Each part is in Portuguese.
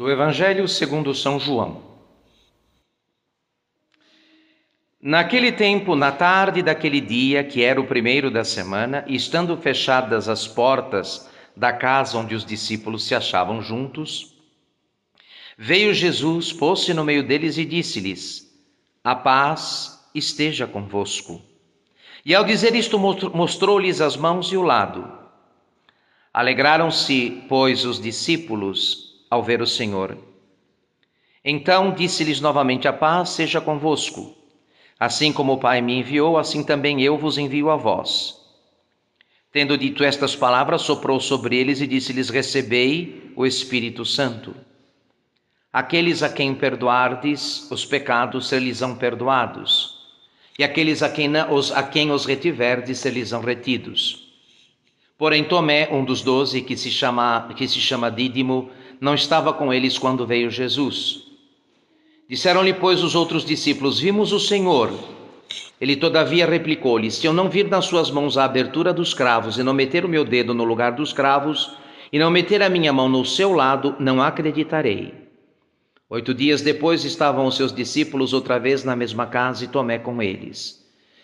do Evangelho segundo São João. Naquele tempo, na tarde daquele dia, que era o primeiro da semana, estando fechadas as portas da casa onde os discípulos se achavam juntos, veio Jesus, pôs-se no meio deles e disse-lhes: "A paz esteja convosco." E ao dizer isto, mostrou-lhes as mãos e o lado. Alegraram-se, pois, os discípulos ao ver o Senhor. Então disse-lhes novamente: "A paz seja convosco. Assim como o Pai me enviou, assim também eu vos envio a vós." Tendo dito estas palavras, soprou sobre eles e disse-lhes: "Recebei o Espírito Santo. Aqueles a quem perdoardes os pecados, ser-lhes-ão perdoados. E aqueles a quem os retiverdes, ser-lhes-ão retidos." Porém Tomé, um dos 12, que se chama Dídimo, não estava com eles quando veio Jesus. Disseram-lhe, pois, os outros discípulos: "Vimos o Senhor." Ele, todavia, replicou-lhes: "Se eu não vir nas suas mãos a abertura dos cravos, e não meter o meu dedo no lugar dos cravos, e não meter a minha mão no seu lado, não acreditarei." 8 dias depois estavam os seus discípulos outra vez na mesma casa e Tomé com eles.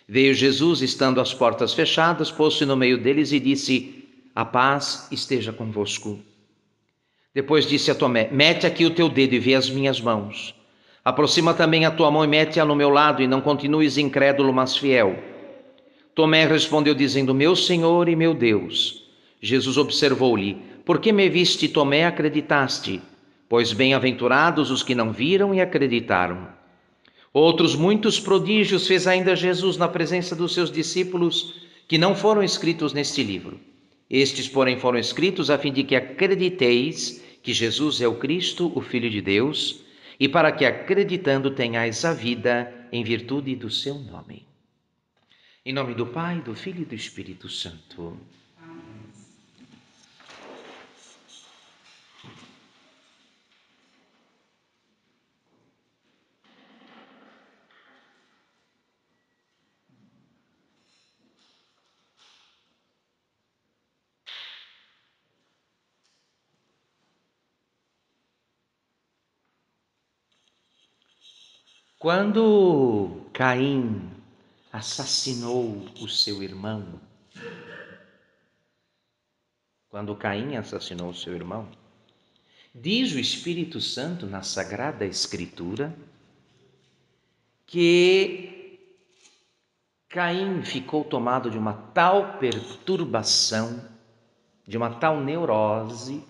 Veio Jesus, estando as portas fechadas, pôs-se no meio deles e disse: "A paz esteja convosco." Depois disse a Tomé: "Mete aqui o teu dedo e vê as minhas mãos. Aproxima também a tua mão e mete-a no meu lado, e não continues incrédulo, mas fiel." Tomé respondeu dizendo: "Meu Senhor e meu Deus." Jesus observou-lhe: "Por que me viste, Tomé, acreditaste? Pois bem-aventurados os que não viram e acreditaram." Outros muitos prodígios fez ainda Jesus na presença dos seus discípulos, que não foram escritos neste livro. Estes, porém, foram escritos a fim de que acrediteis que Jesus é o Cristo, o Filho de Deus, e para que, acreditando, tenhais a vida em virtude do seu nome. Em nome do Pai, do Filho e do Espírito Santo. Quando Caim assassinou o seu irmão, diz o Espírito Santo na Sagrada Escritura que Caim ficou tomado de uma tal perturbação, de uma tal neurose,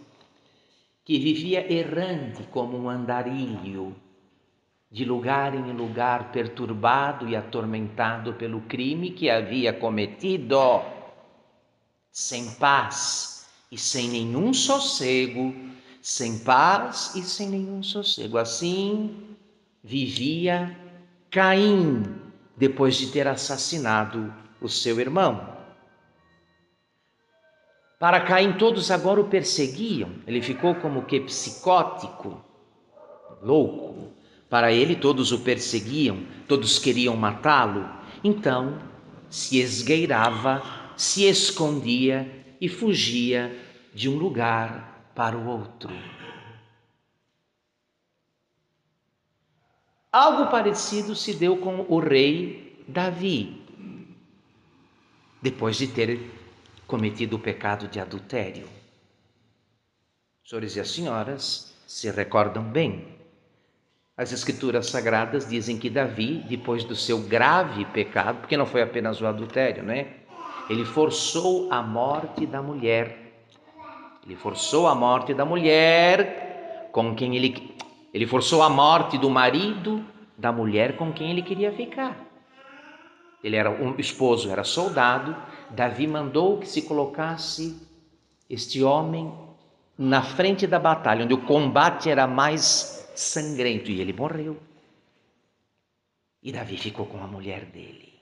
que vivia errante como um andarilho, de lugar em lugar, perturbado e atormentado pelo crime que havia cometido, sem paz e sem nenhum sossego, Assim vivia Caim, depois de ter assassinado o seu irmão. Para Caim, todos agora o perseguiam, ele ficou como que psicótico, louco. Para ele, todos o perseguiam, todos queriam matá-lo. Então, se esgueirava, se escondia e fugia de um lugar para o outro. Algo parecido se deu com o rei Davi, depois de ter cometido o pecado de adultério. Os senhores e as senhoras se recordam bem. As Escrituras Sagradas dizem que Davi, depois do seu grave pecado, porque não foi apenas o adultério, né? Ele forçou a morte da mulher. Ele forçou a morte do marido da mulher com quem ele queria ficar. Ele era um esposo, era soldado. Davi mandou que se colocasse este homem na frente da batalha, onde o combate era mais sangrento, e ele morreu. E Davi ficou com a mulher dele.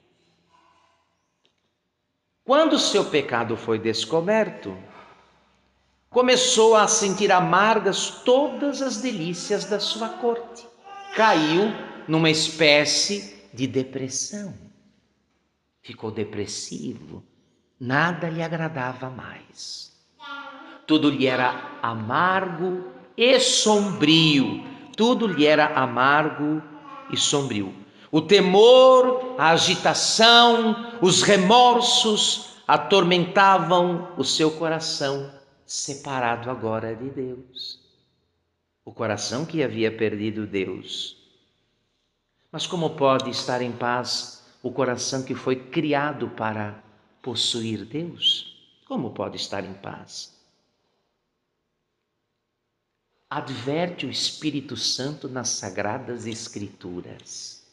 Quando seu pecado foi descoberto, começou a sentir amargas todas as delícias da sua corte. Caiu numa espécie de depressão. Ficou depressivo. Nada lhe agradava mais. Tudo lhe era amargo, e sombrio, tudo lhe era amargo e sombrio. O temor, a agitação, os remorsos atormentavam o seu coração, separado agora de Deus. O coração que havia perdido Deus. Mas como pode estar em paz o coração que foi criado para possuir Deus? Como pode estar em paz? Adverte o Espírito Santo nas Sagradas Escrituras.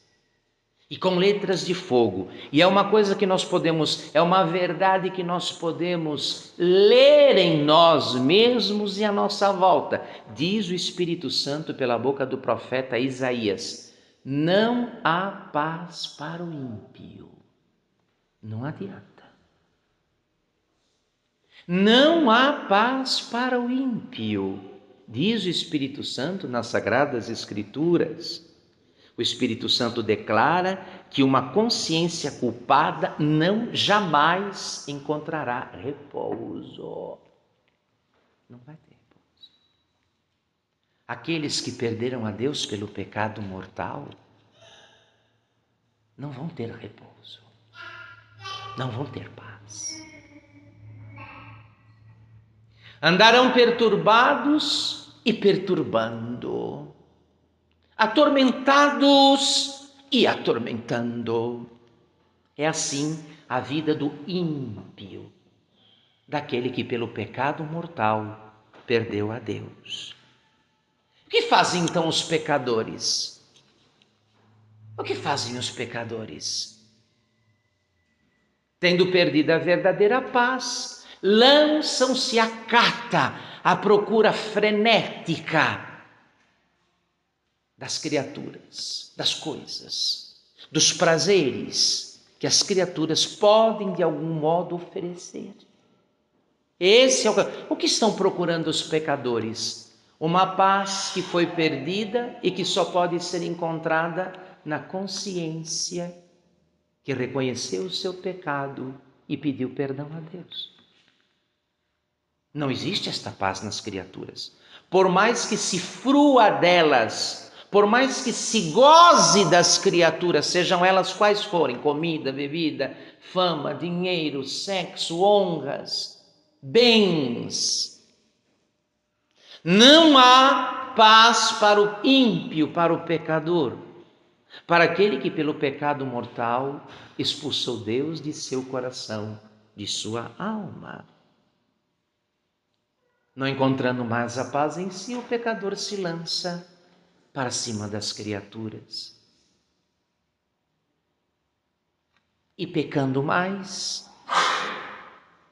E com letras de fogo. E é uma coisa que nós podemos, é uma verdade que nós podemos ler em nós mesmos e à nossa volta. Diz o Espírito Santo pela boca do profeta Isaías: não há paz para o ímpio. Não adianta. Não há paz para o ímpio, diz o Espírito Santo nas Sagradas Escrituras. O Espírito Santo declara que uma consciência culpada não jamais encontrará repouso. Não vai ter repouso. Aqueles que perderam a Deus pelo pecado mortal não vão ter repouso. Não vão ter paz. Andarão perturbados e perturbando, atormentados e atormentando. É assim a vida do ímpio, daquele que pelo pecado mortal perdeu a Deus. O que fazem então os pecadores? O que fazem os pecadores? Tendo perdido a verdadeira paz, lançam-se à cata, à procura frenética das criaturas, das coisas, dos prazeres que as criaturas podem de algum modo oferecer. Esse é o que estão procurando os pecadores? Uma paz que foi perdida e que só pode ser encontrada na consciência que reconheceu o seu pecado e pediu perdão a Deus. Não existe esta paz nas criaturas. Por mais que se frua delas, por mais que se goze das criaturas, sejam elas quais forem, comida, bebida, fama, dinheiro, sexo, honras, bens, não há paz para o ímpio, para o pecador, para aquele que pelo pecado mortal expulsou Deus de seu coração, de sua alma. Não encontrando mais a paz em si, o pecador se lança para cima das criaturas. E pecando mais,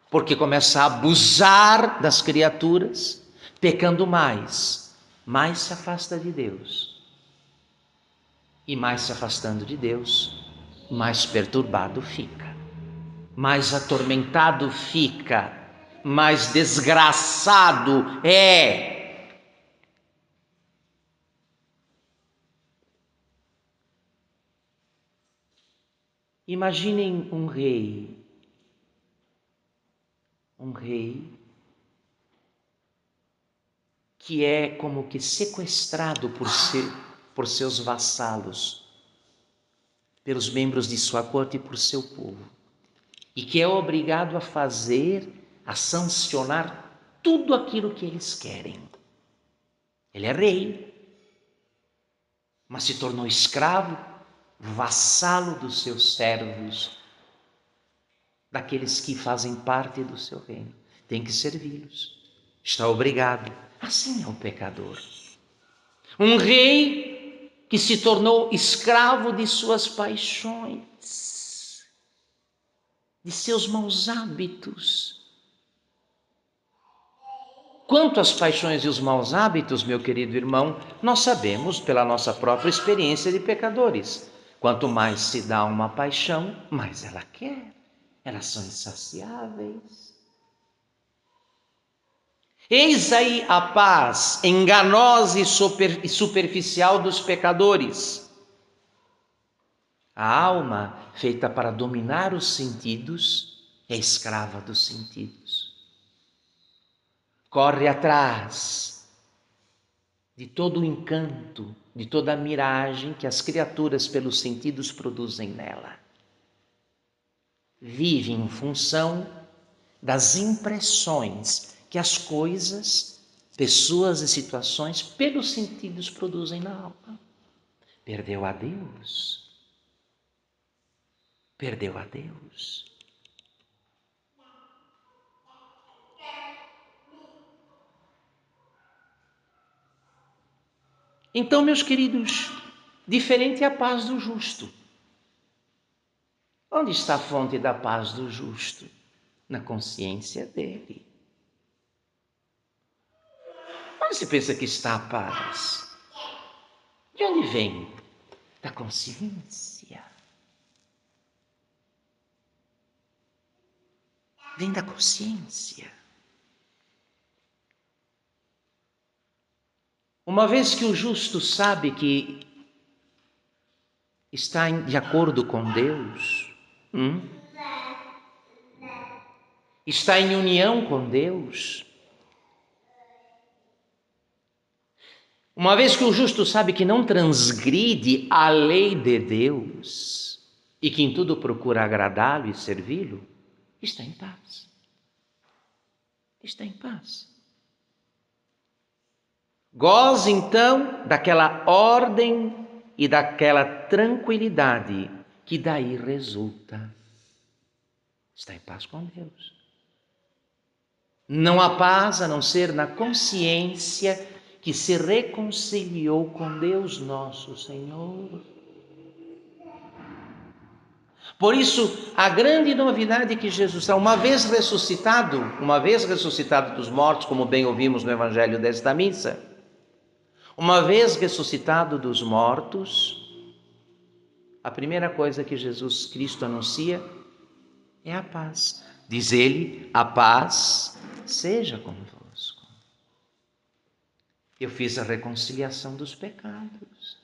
porque começa a abusar das criaturas, pecando mais, mais se afasta de Deus. E mais se afastando de Deus, mais perturbado fica, mais atormentado fica, mais desgraçado é. Imaginem um rei que é como que sequestrado por seus vassalos, pelos membros de sua corte e por seu povo, e que é obrigado a fazer, a sancionar tudo aquilo que eles querem. Ele é rei, mas se tornou escravo, vassalo dos seus servos, daqueles que fazem parte do seu reino. Tem que servi-los, está obrigado. Assim é o pecador. Um rei que se tornou escravo de suas paixões, de seus maus hábitos. Quanto às paixões e os maus hábitos, meu querido irmão, nós sabemos pela nossa própria experiência de pecadores. Quanto mais se dá uma paixão, mais ela quer. Elas são insaciáveis. Eis aí a paz enganosa e superficial dos pecadores. A alma, feita para dominar os sentidos, é escrava dos sentidos. Corre atrás de todo o encanto, de toda a miragem que as criaturas pelos sentidos produzem nela. Vive em função das impressões que as coisas, pessoas e situações pelos sentidos produzem na alma. Perdeu a Deus. Perdeu a Deus. Então, meus queridos, diferente é a paz do justo. Onde está a fonte da paz do justo? Na consciência dele. Onde se pensa que está a paz? De onde vem? Da consciência. Vem da consciência. Uma vez que o justo sabe que está de acordo com Deus, está em união com Deus. Uma vez que o justo sabe que não transgride a lei de Deus e que em tudo procura agradá-lo e servi-lo, está em paz. Está em paz. Goze, então, daquela ordem e daquela tranquilidade que daí resulta. Está em paz com Deus. Não há paz a não ser na consciência que se reconciliou com Deus nosso Senhor. Por isso, a grande novidade que Jesus traz, uma vez ressuscitado dos mortos, como bem ouvimos no Evangelho desta missa, uma vez ressuscitado dos mortos, a primeira coisa que Jesus Cristo anuncia é a paz. Diz ele, a paz seja convosco. Eu fiz a reconciliação dos pecados.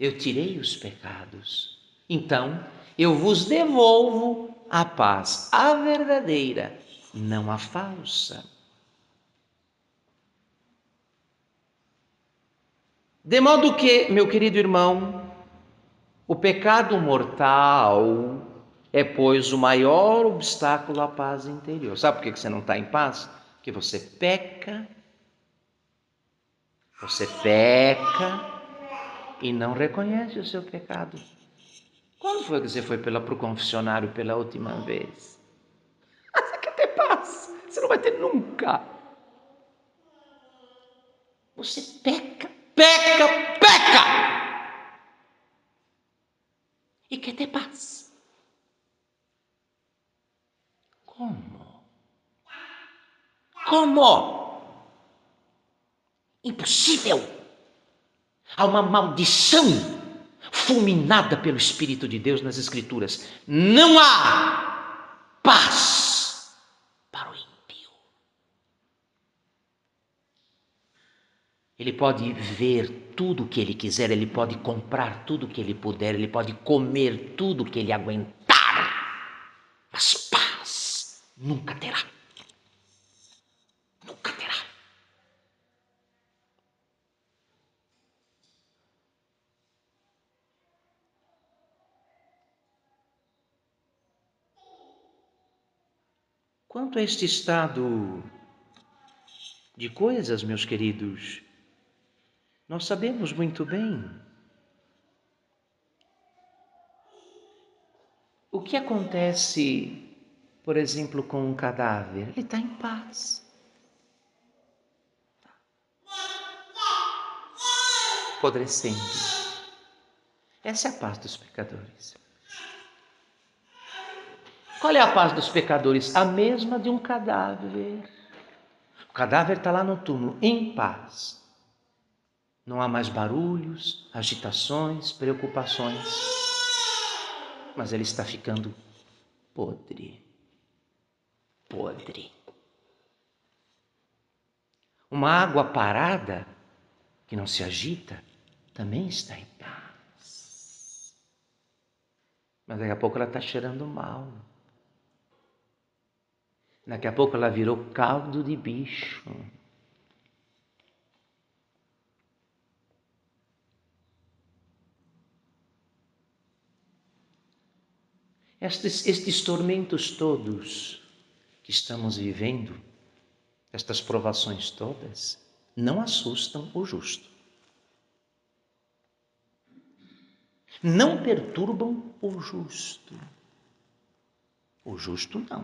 Eu tirei os pecados. Então, eu vos devolvo a paz, a verdadeira, não a falsa. De modo que, meu querido irmão, o pecado mortal é, pois, o maior obstáculo à paz interior. Sabe por que você não está em paz? Porque você peca e não reconhece o seu pecado. Quando foi que você foi para o confessionário pela última vez? Ah, você quer ter paz? Você não vai ter nunca. Você peca! E quer ter paz. Como? Impossível! Há uma maldição fulminada pelo Espírito de Deus nas Escrituras. Não há paz para o ímpio. Ele pode ver tudo o que ele quiser, ele pode comprar tudo o que ele puder, ele pode comer tudo o que ele aguentar, mas paz nunca terá. Nunca terá. Quanto a este estado de coisas, meus queridos, nós sabemos muito bem o que acontece, por exemplo, com um cadáver. Ele está em paz. Apodrecendo. Essa é a paz dos pecadores. Qual é a paz dos pecadores? A mesma de um cadáver. O cadáver está lá no túmulo, em paz. Não há mais barulhos, agitações, preocupações. Mas ele está ficando podre. Podre. Uma água parada, que não se agita, também está em paz. Mas daqui a pouco ela está cheirando mal. Daqui a pouco ela virou caldo de bicho. Estes tormentos todos que estamos vivendo, estas provações todas, não assustam o justo. Não perturbam o justo. O justo não.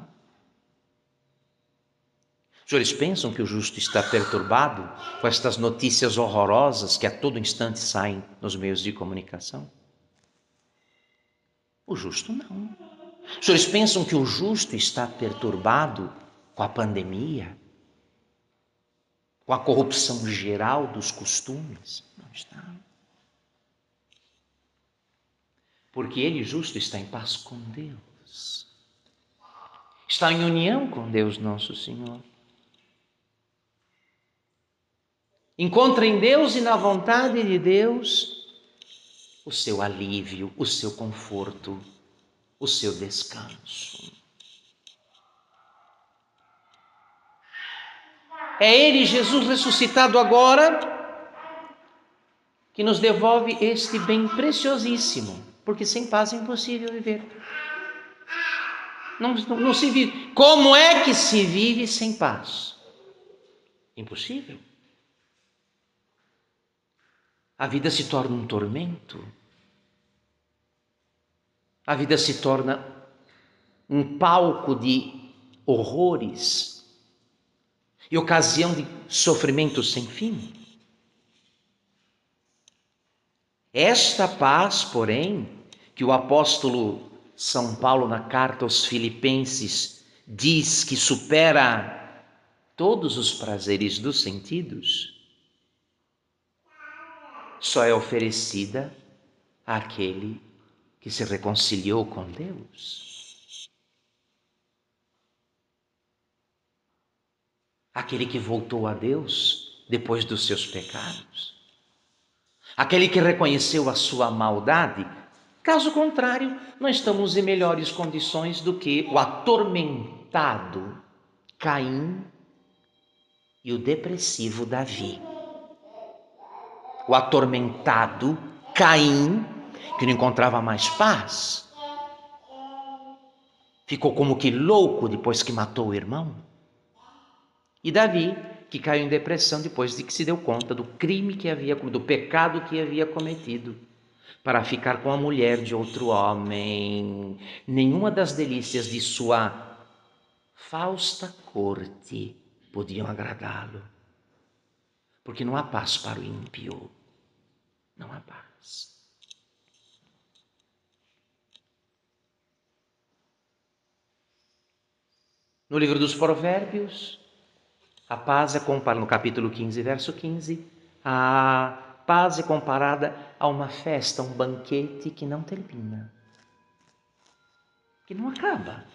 Os senhores pensam que o justo está perturbado com estas notícias horrorosas que a todo instante saem nos meios de comunicação? O justo não. Os senhores pensam que o justo está perturbado com a pandemia? Com a corrupção geral dos costumes? Não está. Porque ele, justo, está em paz com Deus. Está em união com Deus nosso Senhor. Encontra em Deus e na vontade de Deus o seu alívio, o seu conforto, o seu descanso. É Ele, Jesus ressuscitado agora, que nos devolve este bem preciosíssimo, porque sem paz é impossível viver. Não se vive. Como é que se vive sem paz? Impossível. A vida se torna um tormento. A vida se torna um palco de horrores e ocasião de sofrimentos sem fim. Esta paz, porém, que o apóstolo São Paulo na carta aos Filipenses diz que supera todos os prazeres dos sentidos, só é oferecida àquele que se reconciliou com Deus. Aquele que voltou a Deus depois dos seus pecados. Aquele que reconheceu a sua maldade. Caso contrário, nós estamos em melhores condições do que o atormentado Caim e o depressivo Davi. O atormentado Caim, que não encontrava mais paz, ficou como que louco depois que matou o irmão. E Davi, que caiu em depressão depois de que se deu conta do crime que havia cometido, do pecado que havia cometido, para ficar com a mulher de outro homem. Nenhuma das delícias de sua fausta corte podiam agradá-lo, porque não há paz para o ímpio. Não há paz. No livro dos Provérbios, a paz é comparada, no capítulo 15, verso 15, a paz é comparada a uma festa, um banquete que não termina, que não acaba,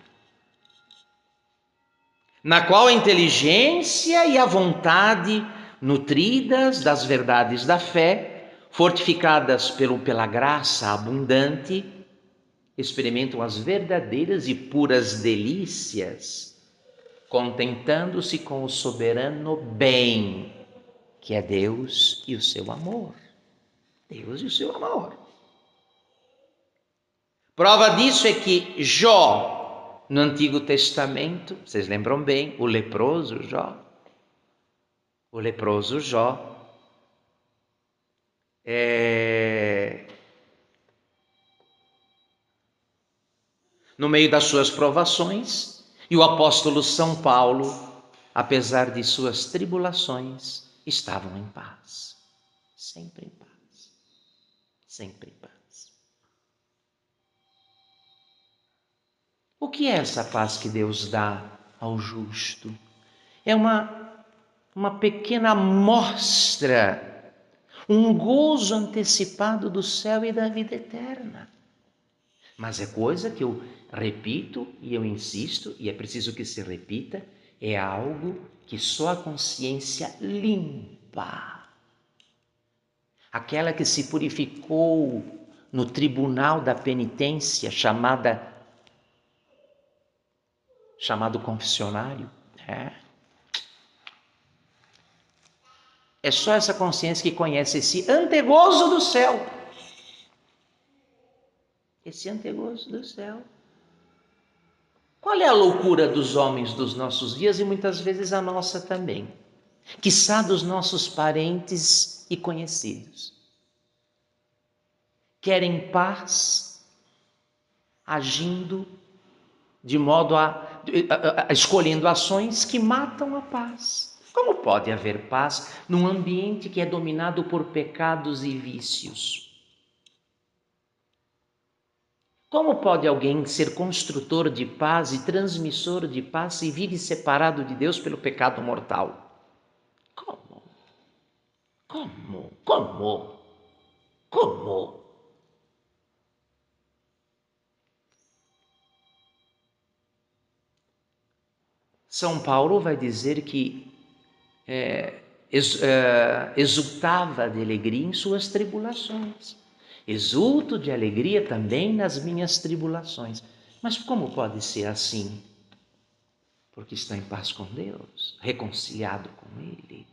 na qual a inteligência e a vontade, nutridas das verdades da fé, fortificadas pela graça abundante, experimentam as verdadeiras e puras delícias, contentando-se com o soberano bem, que é Deus e o seu amor. Deus e o seu amor. Prova disso é que Jó, no Antigo Testamento, vocês lembram bem, o leproso Jó, no meio das suas provações, e o apóstolo São Paulo, apesar de suas tribulações, estavam em paz. Sempre em paz. Sempre em paz. O que é essa paz que Deus dá ao justo? É uma pequena amostra, um gozo antecipado do céu e da vida eterna. Mas é coisa que eu repito e eu insisto, e é preciso que se repita, é algo que só a consciência limpa, aquela que se purificou no tribunal da penitência chamada chamado confessionário. É só essa consciência que conhece esse antegozo do céu. Esse antegozo do céu. Qual é a loucura dos homens dos nossos dias e muitas vezes a nossa também? Quiçá dos nossos parentes e conhecidos. Querem paz agindo de modo a escolhendo ações que matam a paz. Como pode haver paz num ambiente que é dominado por pecados e vícios? Como pode alguém ser construtor de paz e transmissor de paz se vive separado de Deus pelo pecado mortal? Como? São Paulo vai dizer que exultava de alegria em suas tribulações. Exulto de alegria também nas minhas tribulações. Mas como pode ser assim? Porque está em paz com Deus, reconciliado com Ele.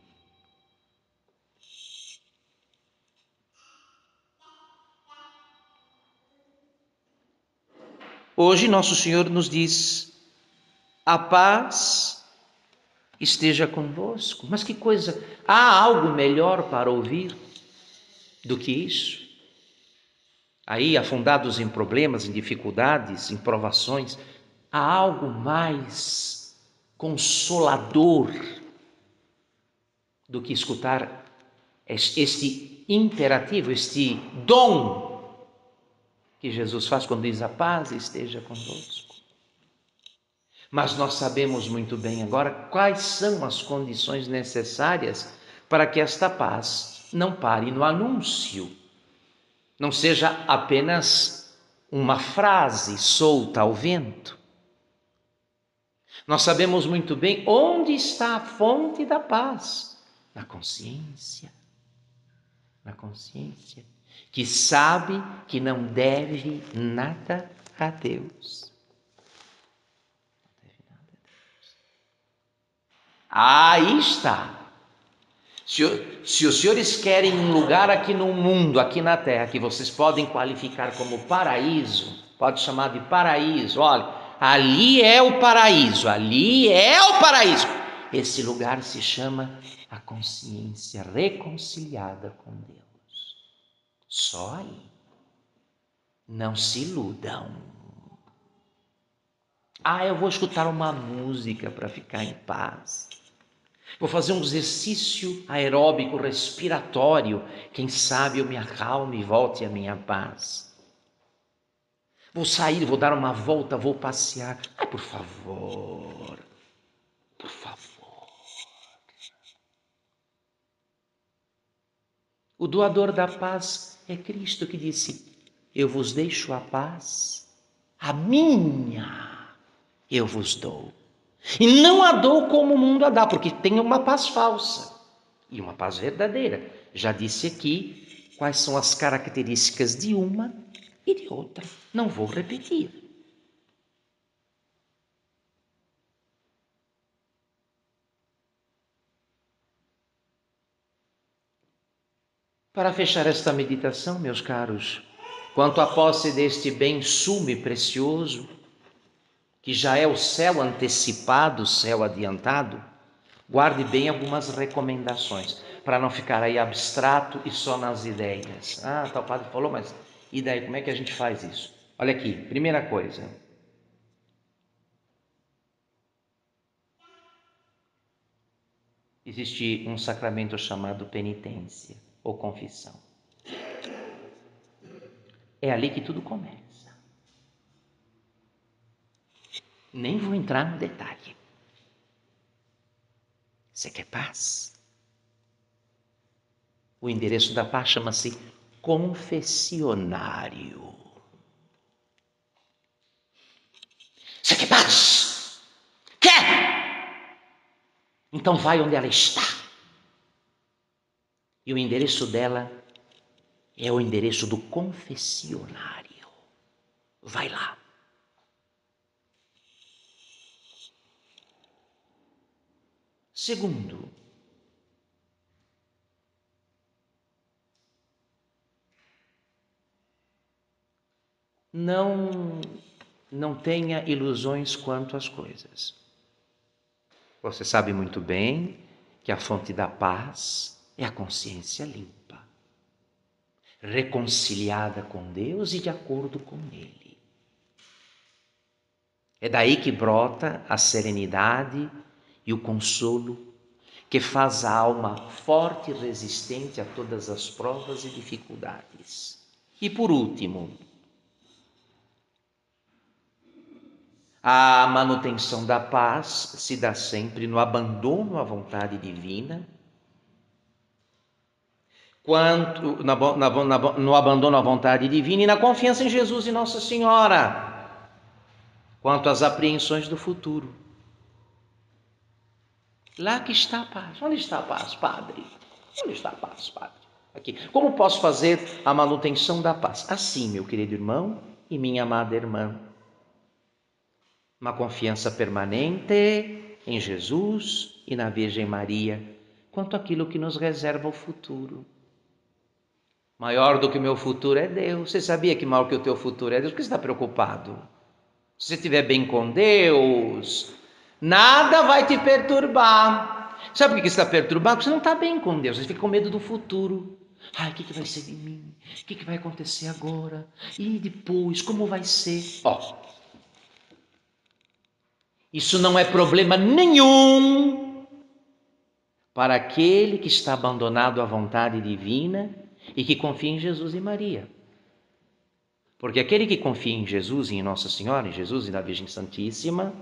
Hoje Nosso Senhor nos diz: a paz esteja convosco. Mas que coisa! Há algo melhor para ouvir do que isso? Aí, afundados em problemas, em dificuldades, em provações, há algo mais consolador do que escutar este imperativo, este dom que Jesus faz quando diz: a paz esteja convosco. Mas nós sabemos muito bem agora quais são as condições necessárias para que esta paz não pare no anúncio. Não seja apenas uma frase solta ao vento. Nós sabemos muito bem onde está a fonte da paz. Na consciência. Na consciência. Que sabe que não deve nada a Deus. Não deve nada a Deus. Aí está. Se os senhores querem um lugar aqui no mundo, aqui na Terra, que vocês podem qualificar como paraíso, pode chamar de paraíso, olha, ali é o paraíso, ali é o paraíso. Esse lugar se chama a consciência reconciliada com Deus. Só aí. Não se iludam. Eu vou escutar uma música para ficar em paz. Vou fazer um exercício aeróbico, respiratório. Quem sabe eu me acalme e volte à minha paz. Vou sair, vou dar uma volta, vou passear. Por favor. Por favor. O doador da paz é Cristo, que disse: eu vos deixo a paz, a minha eu vos dou. E não a dou como o mundo a dá, porque tem uma paz falsa e uma paz verdadeira. Já disse aqui quais são as características de uma e de outra. Não vou repetir. Para fechar esta meditação, meus caros, quanto à posse deste bem sumo e precioso, que já é o céu antecipado, o céu adiantado, guarde bem algumas recomendações, para não ficar aí abstrato e só nas ideias. Tal padre falou, mas e daí, como é que a gente faz isso? Olha aqui, primeira coisa. Existe um sacramento chamado penitência ou confissão. É ali que tudo começa. Nem vou entrar no detalhe. Você quer paz? O endereço da paz chama-se confessionário. Você quer paz? Quer? Então vai onde ela está. E o endereço dela é o endereço do confessionário. Vai lá. Segundo, não tenha ilusões quanto às coisas. Você sabe muito bem que a fonte da paz é a consciência limpa, reconciliada com Deus e de acordo com Ele. É daí que brota a serenidade e o consolo que faz a alma forte e resistente a todas as provas e dificuldades. E por último, a manutenção da paz se dá sempre no abandono à vontade divina, no abandono à vontade divina e na confiança em Jesus e Nossa Senhora, quanto às apreensões do futuro. Lá que está a paz. Onde está a paz, Padre? Onde está a paz, Padre? Aqui. Como posso fazer a manutenção da paz? Assim, meu querido irmão e minha amada irmã. Uma confiança permanente em Jesus e na Virgem Maria, quanto àquilo que nos reserva o futuro. Maior do que o meu futuro é Deus. Você sabia que maior que o teu futuro é Deus? Por que você está preocupado? Se você estiver bem com Deus, nada vai te perturbar. Sabe por que você está perturbado? Porque você não está bem com Deus, você fica com medo do futuro. Ai, o que vai ser de mim? O que vai acontecer agora? E depois, como vai ser? Isso não é problema nenhum para aquele que está abandonado à vontade divina e que confia em Jesus e Maria. Porque aquele que confia em Jesus e em Nossa Senhora, em Jesus e na Virgem Santíssima,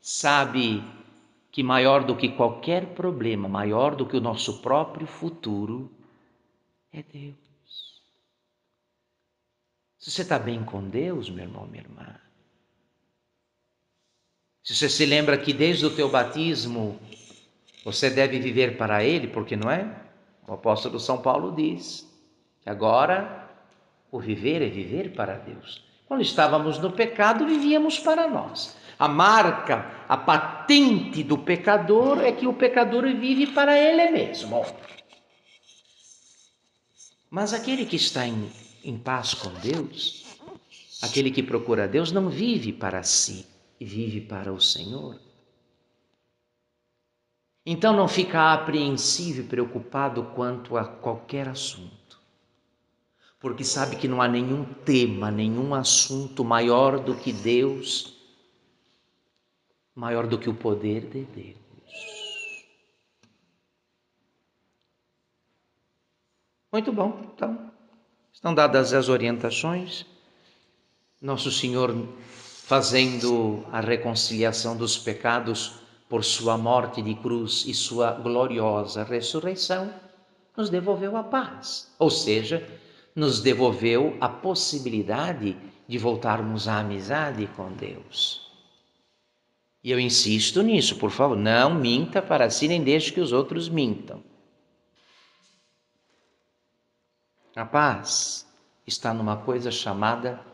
sabe que maior do que qualquer problema, maior do que o nosso próprio futuro, é Deus. Se você está bem com Deus, meu irmão, minha irmã, se você se lembra que desde o teu batismo você deve viver para Ele, porque não é? O apóstolo São Paulo diz que agora o viver é viver para Deus. Quando estávamos no pecado, vivíamos para nós. A marca, a patente do pecador é que o pecador vive para ele mesmo. Mas aquele que está em paz com Deus, aquele que procura Deus, não vive para si. E vive para o Senhor. Então não fica apreensivo e preocupado quanto a qualquer assunto, porque sabe que não há nenhum tema, nenhum assunto maior do que Deus, maior do que o poder de Deus. Muito bom, então, estão dadas as orientações. Nosso Senhor, fazendo a reconciliação dos pecados por sua morte de cruz e sua gloriosa ressurreição, nos devolveu a paz, ou seja, nos devolveu a possibilidade de voltarmos à amizade com Deus. E eu insisto nisso, por favor, não minta para si, nem deixe que os outros mintam. A paz está numa coisa chamada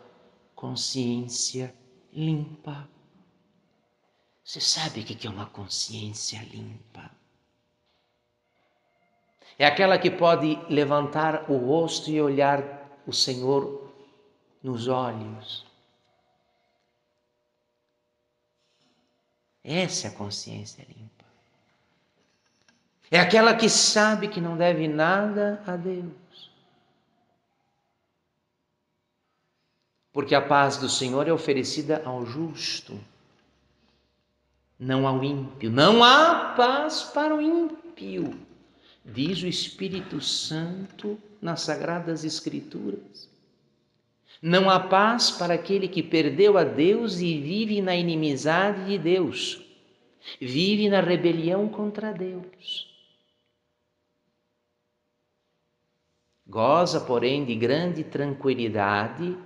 consciência limpa. Você sabe o que é uma consciência limpa? É aquela que pode levantar o rosto e olhar o Senhor nos olhos. Essa é a consciência limpa. É aquela que sabe que não deve nada a Deus. Porque a paz do Senhor é oferecida ao justo, não ao ímpio. Não há paz para o ímpio, diz o Espírito Santo nas Sagradas Escrituras. Não há paz para aquele que perdeu a Deus e vive na inimizade de Deus, vive na rebelião contra Deus. Goza, porém, de grande tranquilidade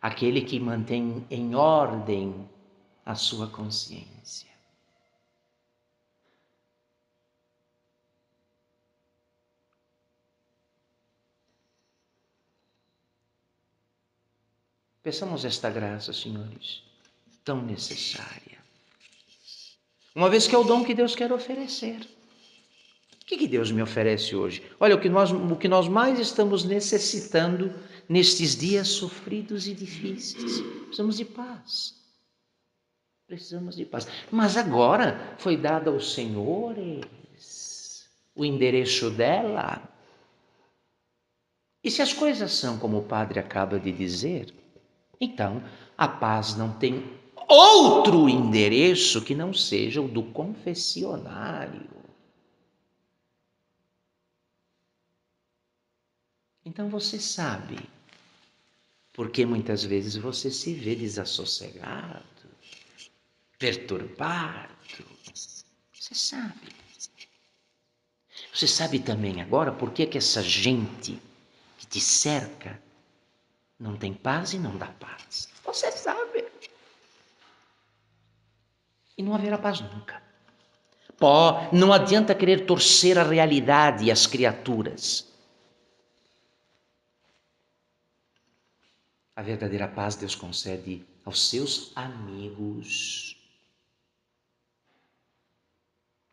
aquele que mantém em ordem a sua consciência. Peçamos esta graça, senhores, tão necessária. uma vez que é o dom que Deus quer oferecer. O que Deus me oferece hoje? Olha, o que nós mais estamos necessitando nestes dias sofridos e difíceis. Precisamos de paz. Precisamos de paz. Mas agora foi dada aos senhores o endereço dela. E se as coisas são como o padre acaba de dizer, então a paz não tem outro endereço que não seja o do confessionário. Então você sabe porque muitas vezes você se vê desassossegado, perturbado. Você sabe. Você sabe também agora por que essa gente que te cerca não tem paz e não dá paz. Você sabe. E não haverá paz nunca. Pô, não adianta querer torcer a realidade e as criaturas. A verdadeira paz Deus concede aos seus amigos.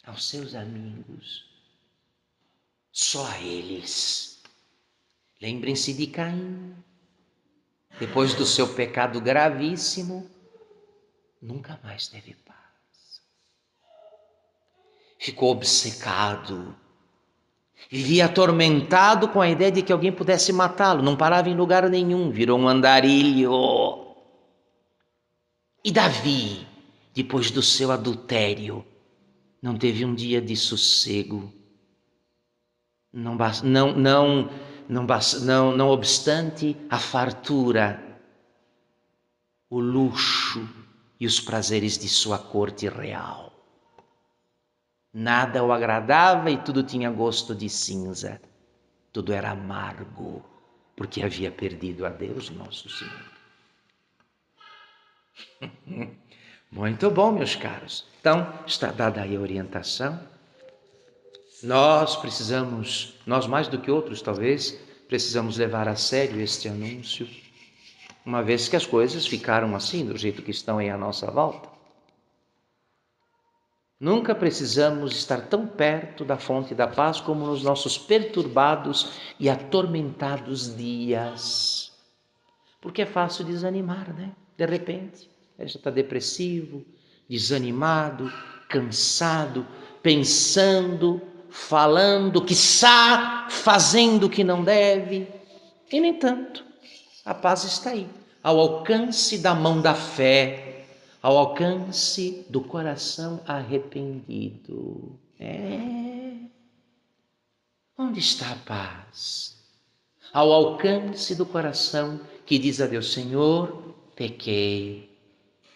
Aos seus amigos. Só a eles. Lembrem-se de Caim. Depois do seu pecado gravíssimo, nunca mais teve paz. Ficou obcecado. Vivia atormentado com a ideia de que alguém pudesse matá-lo. Não parava em lugar nenhum. Virou um andarilho. E Davi, depois do seu adultério, não teve um dia de sossego. Não obstante a fartura, o luxo e os prazeres de sua corte real. Nada o agradava e tudo tinha gosto de cinza. Tudo era amargo, porque havia perdido a Deus nosso Senhor. Muito bom, meus caros. Então, está dada aí a orientação. Nós precisamos, nós mais do que outros talvez, precisamos levar a sério este anúncio, uma vez que as coisas ficaram assim, do jeito que estão aí à nossa volta. Nunca precisamos estar tão perto da fonte da paz como nos nossos perturbados e atormentados dias. Porque é fácil desanimar, né? De repente, já está depressivo, desanimado, cansado, pensando, falando, quiçá, fazendo o que não deve. E, no entanto, a paz está aí, ao alcance da mão da fé, ao alcance do coração arrependido. Onde está a paz? Ao alcance do coração que diz a Deus: Senhor, pequei,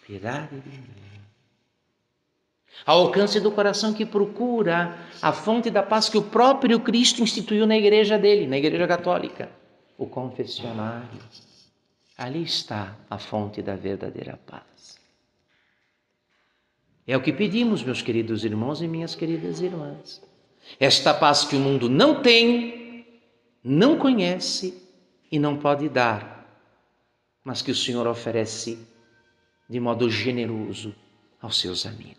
piedade de mim. Ao alcance do coração que procura a fonte da paz que o próprio Cristo instituiu na igreja dele, na igreja católica, o confessionário. Ali está a fonte da verdadeira paz. É o que pedimos, meus queridos irmãos e minhas queridas irmãs. Esta paz que o mundo não tem, não conhece e não pode dar, mas que o Senhor oferece de modo generoso aos seus amigos.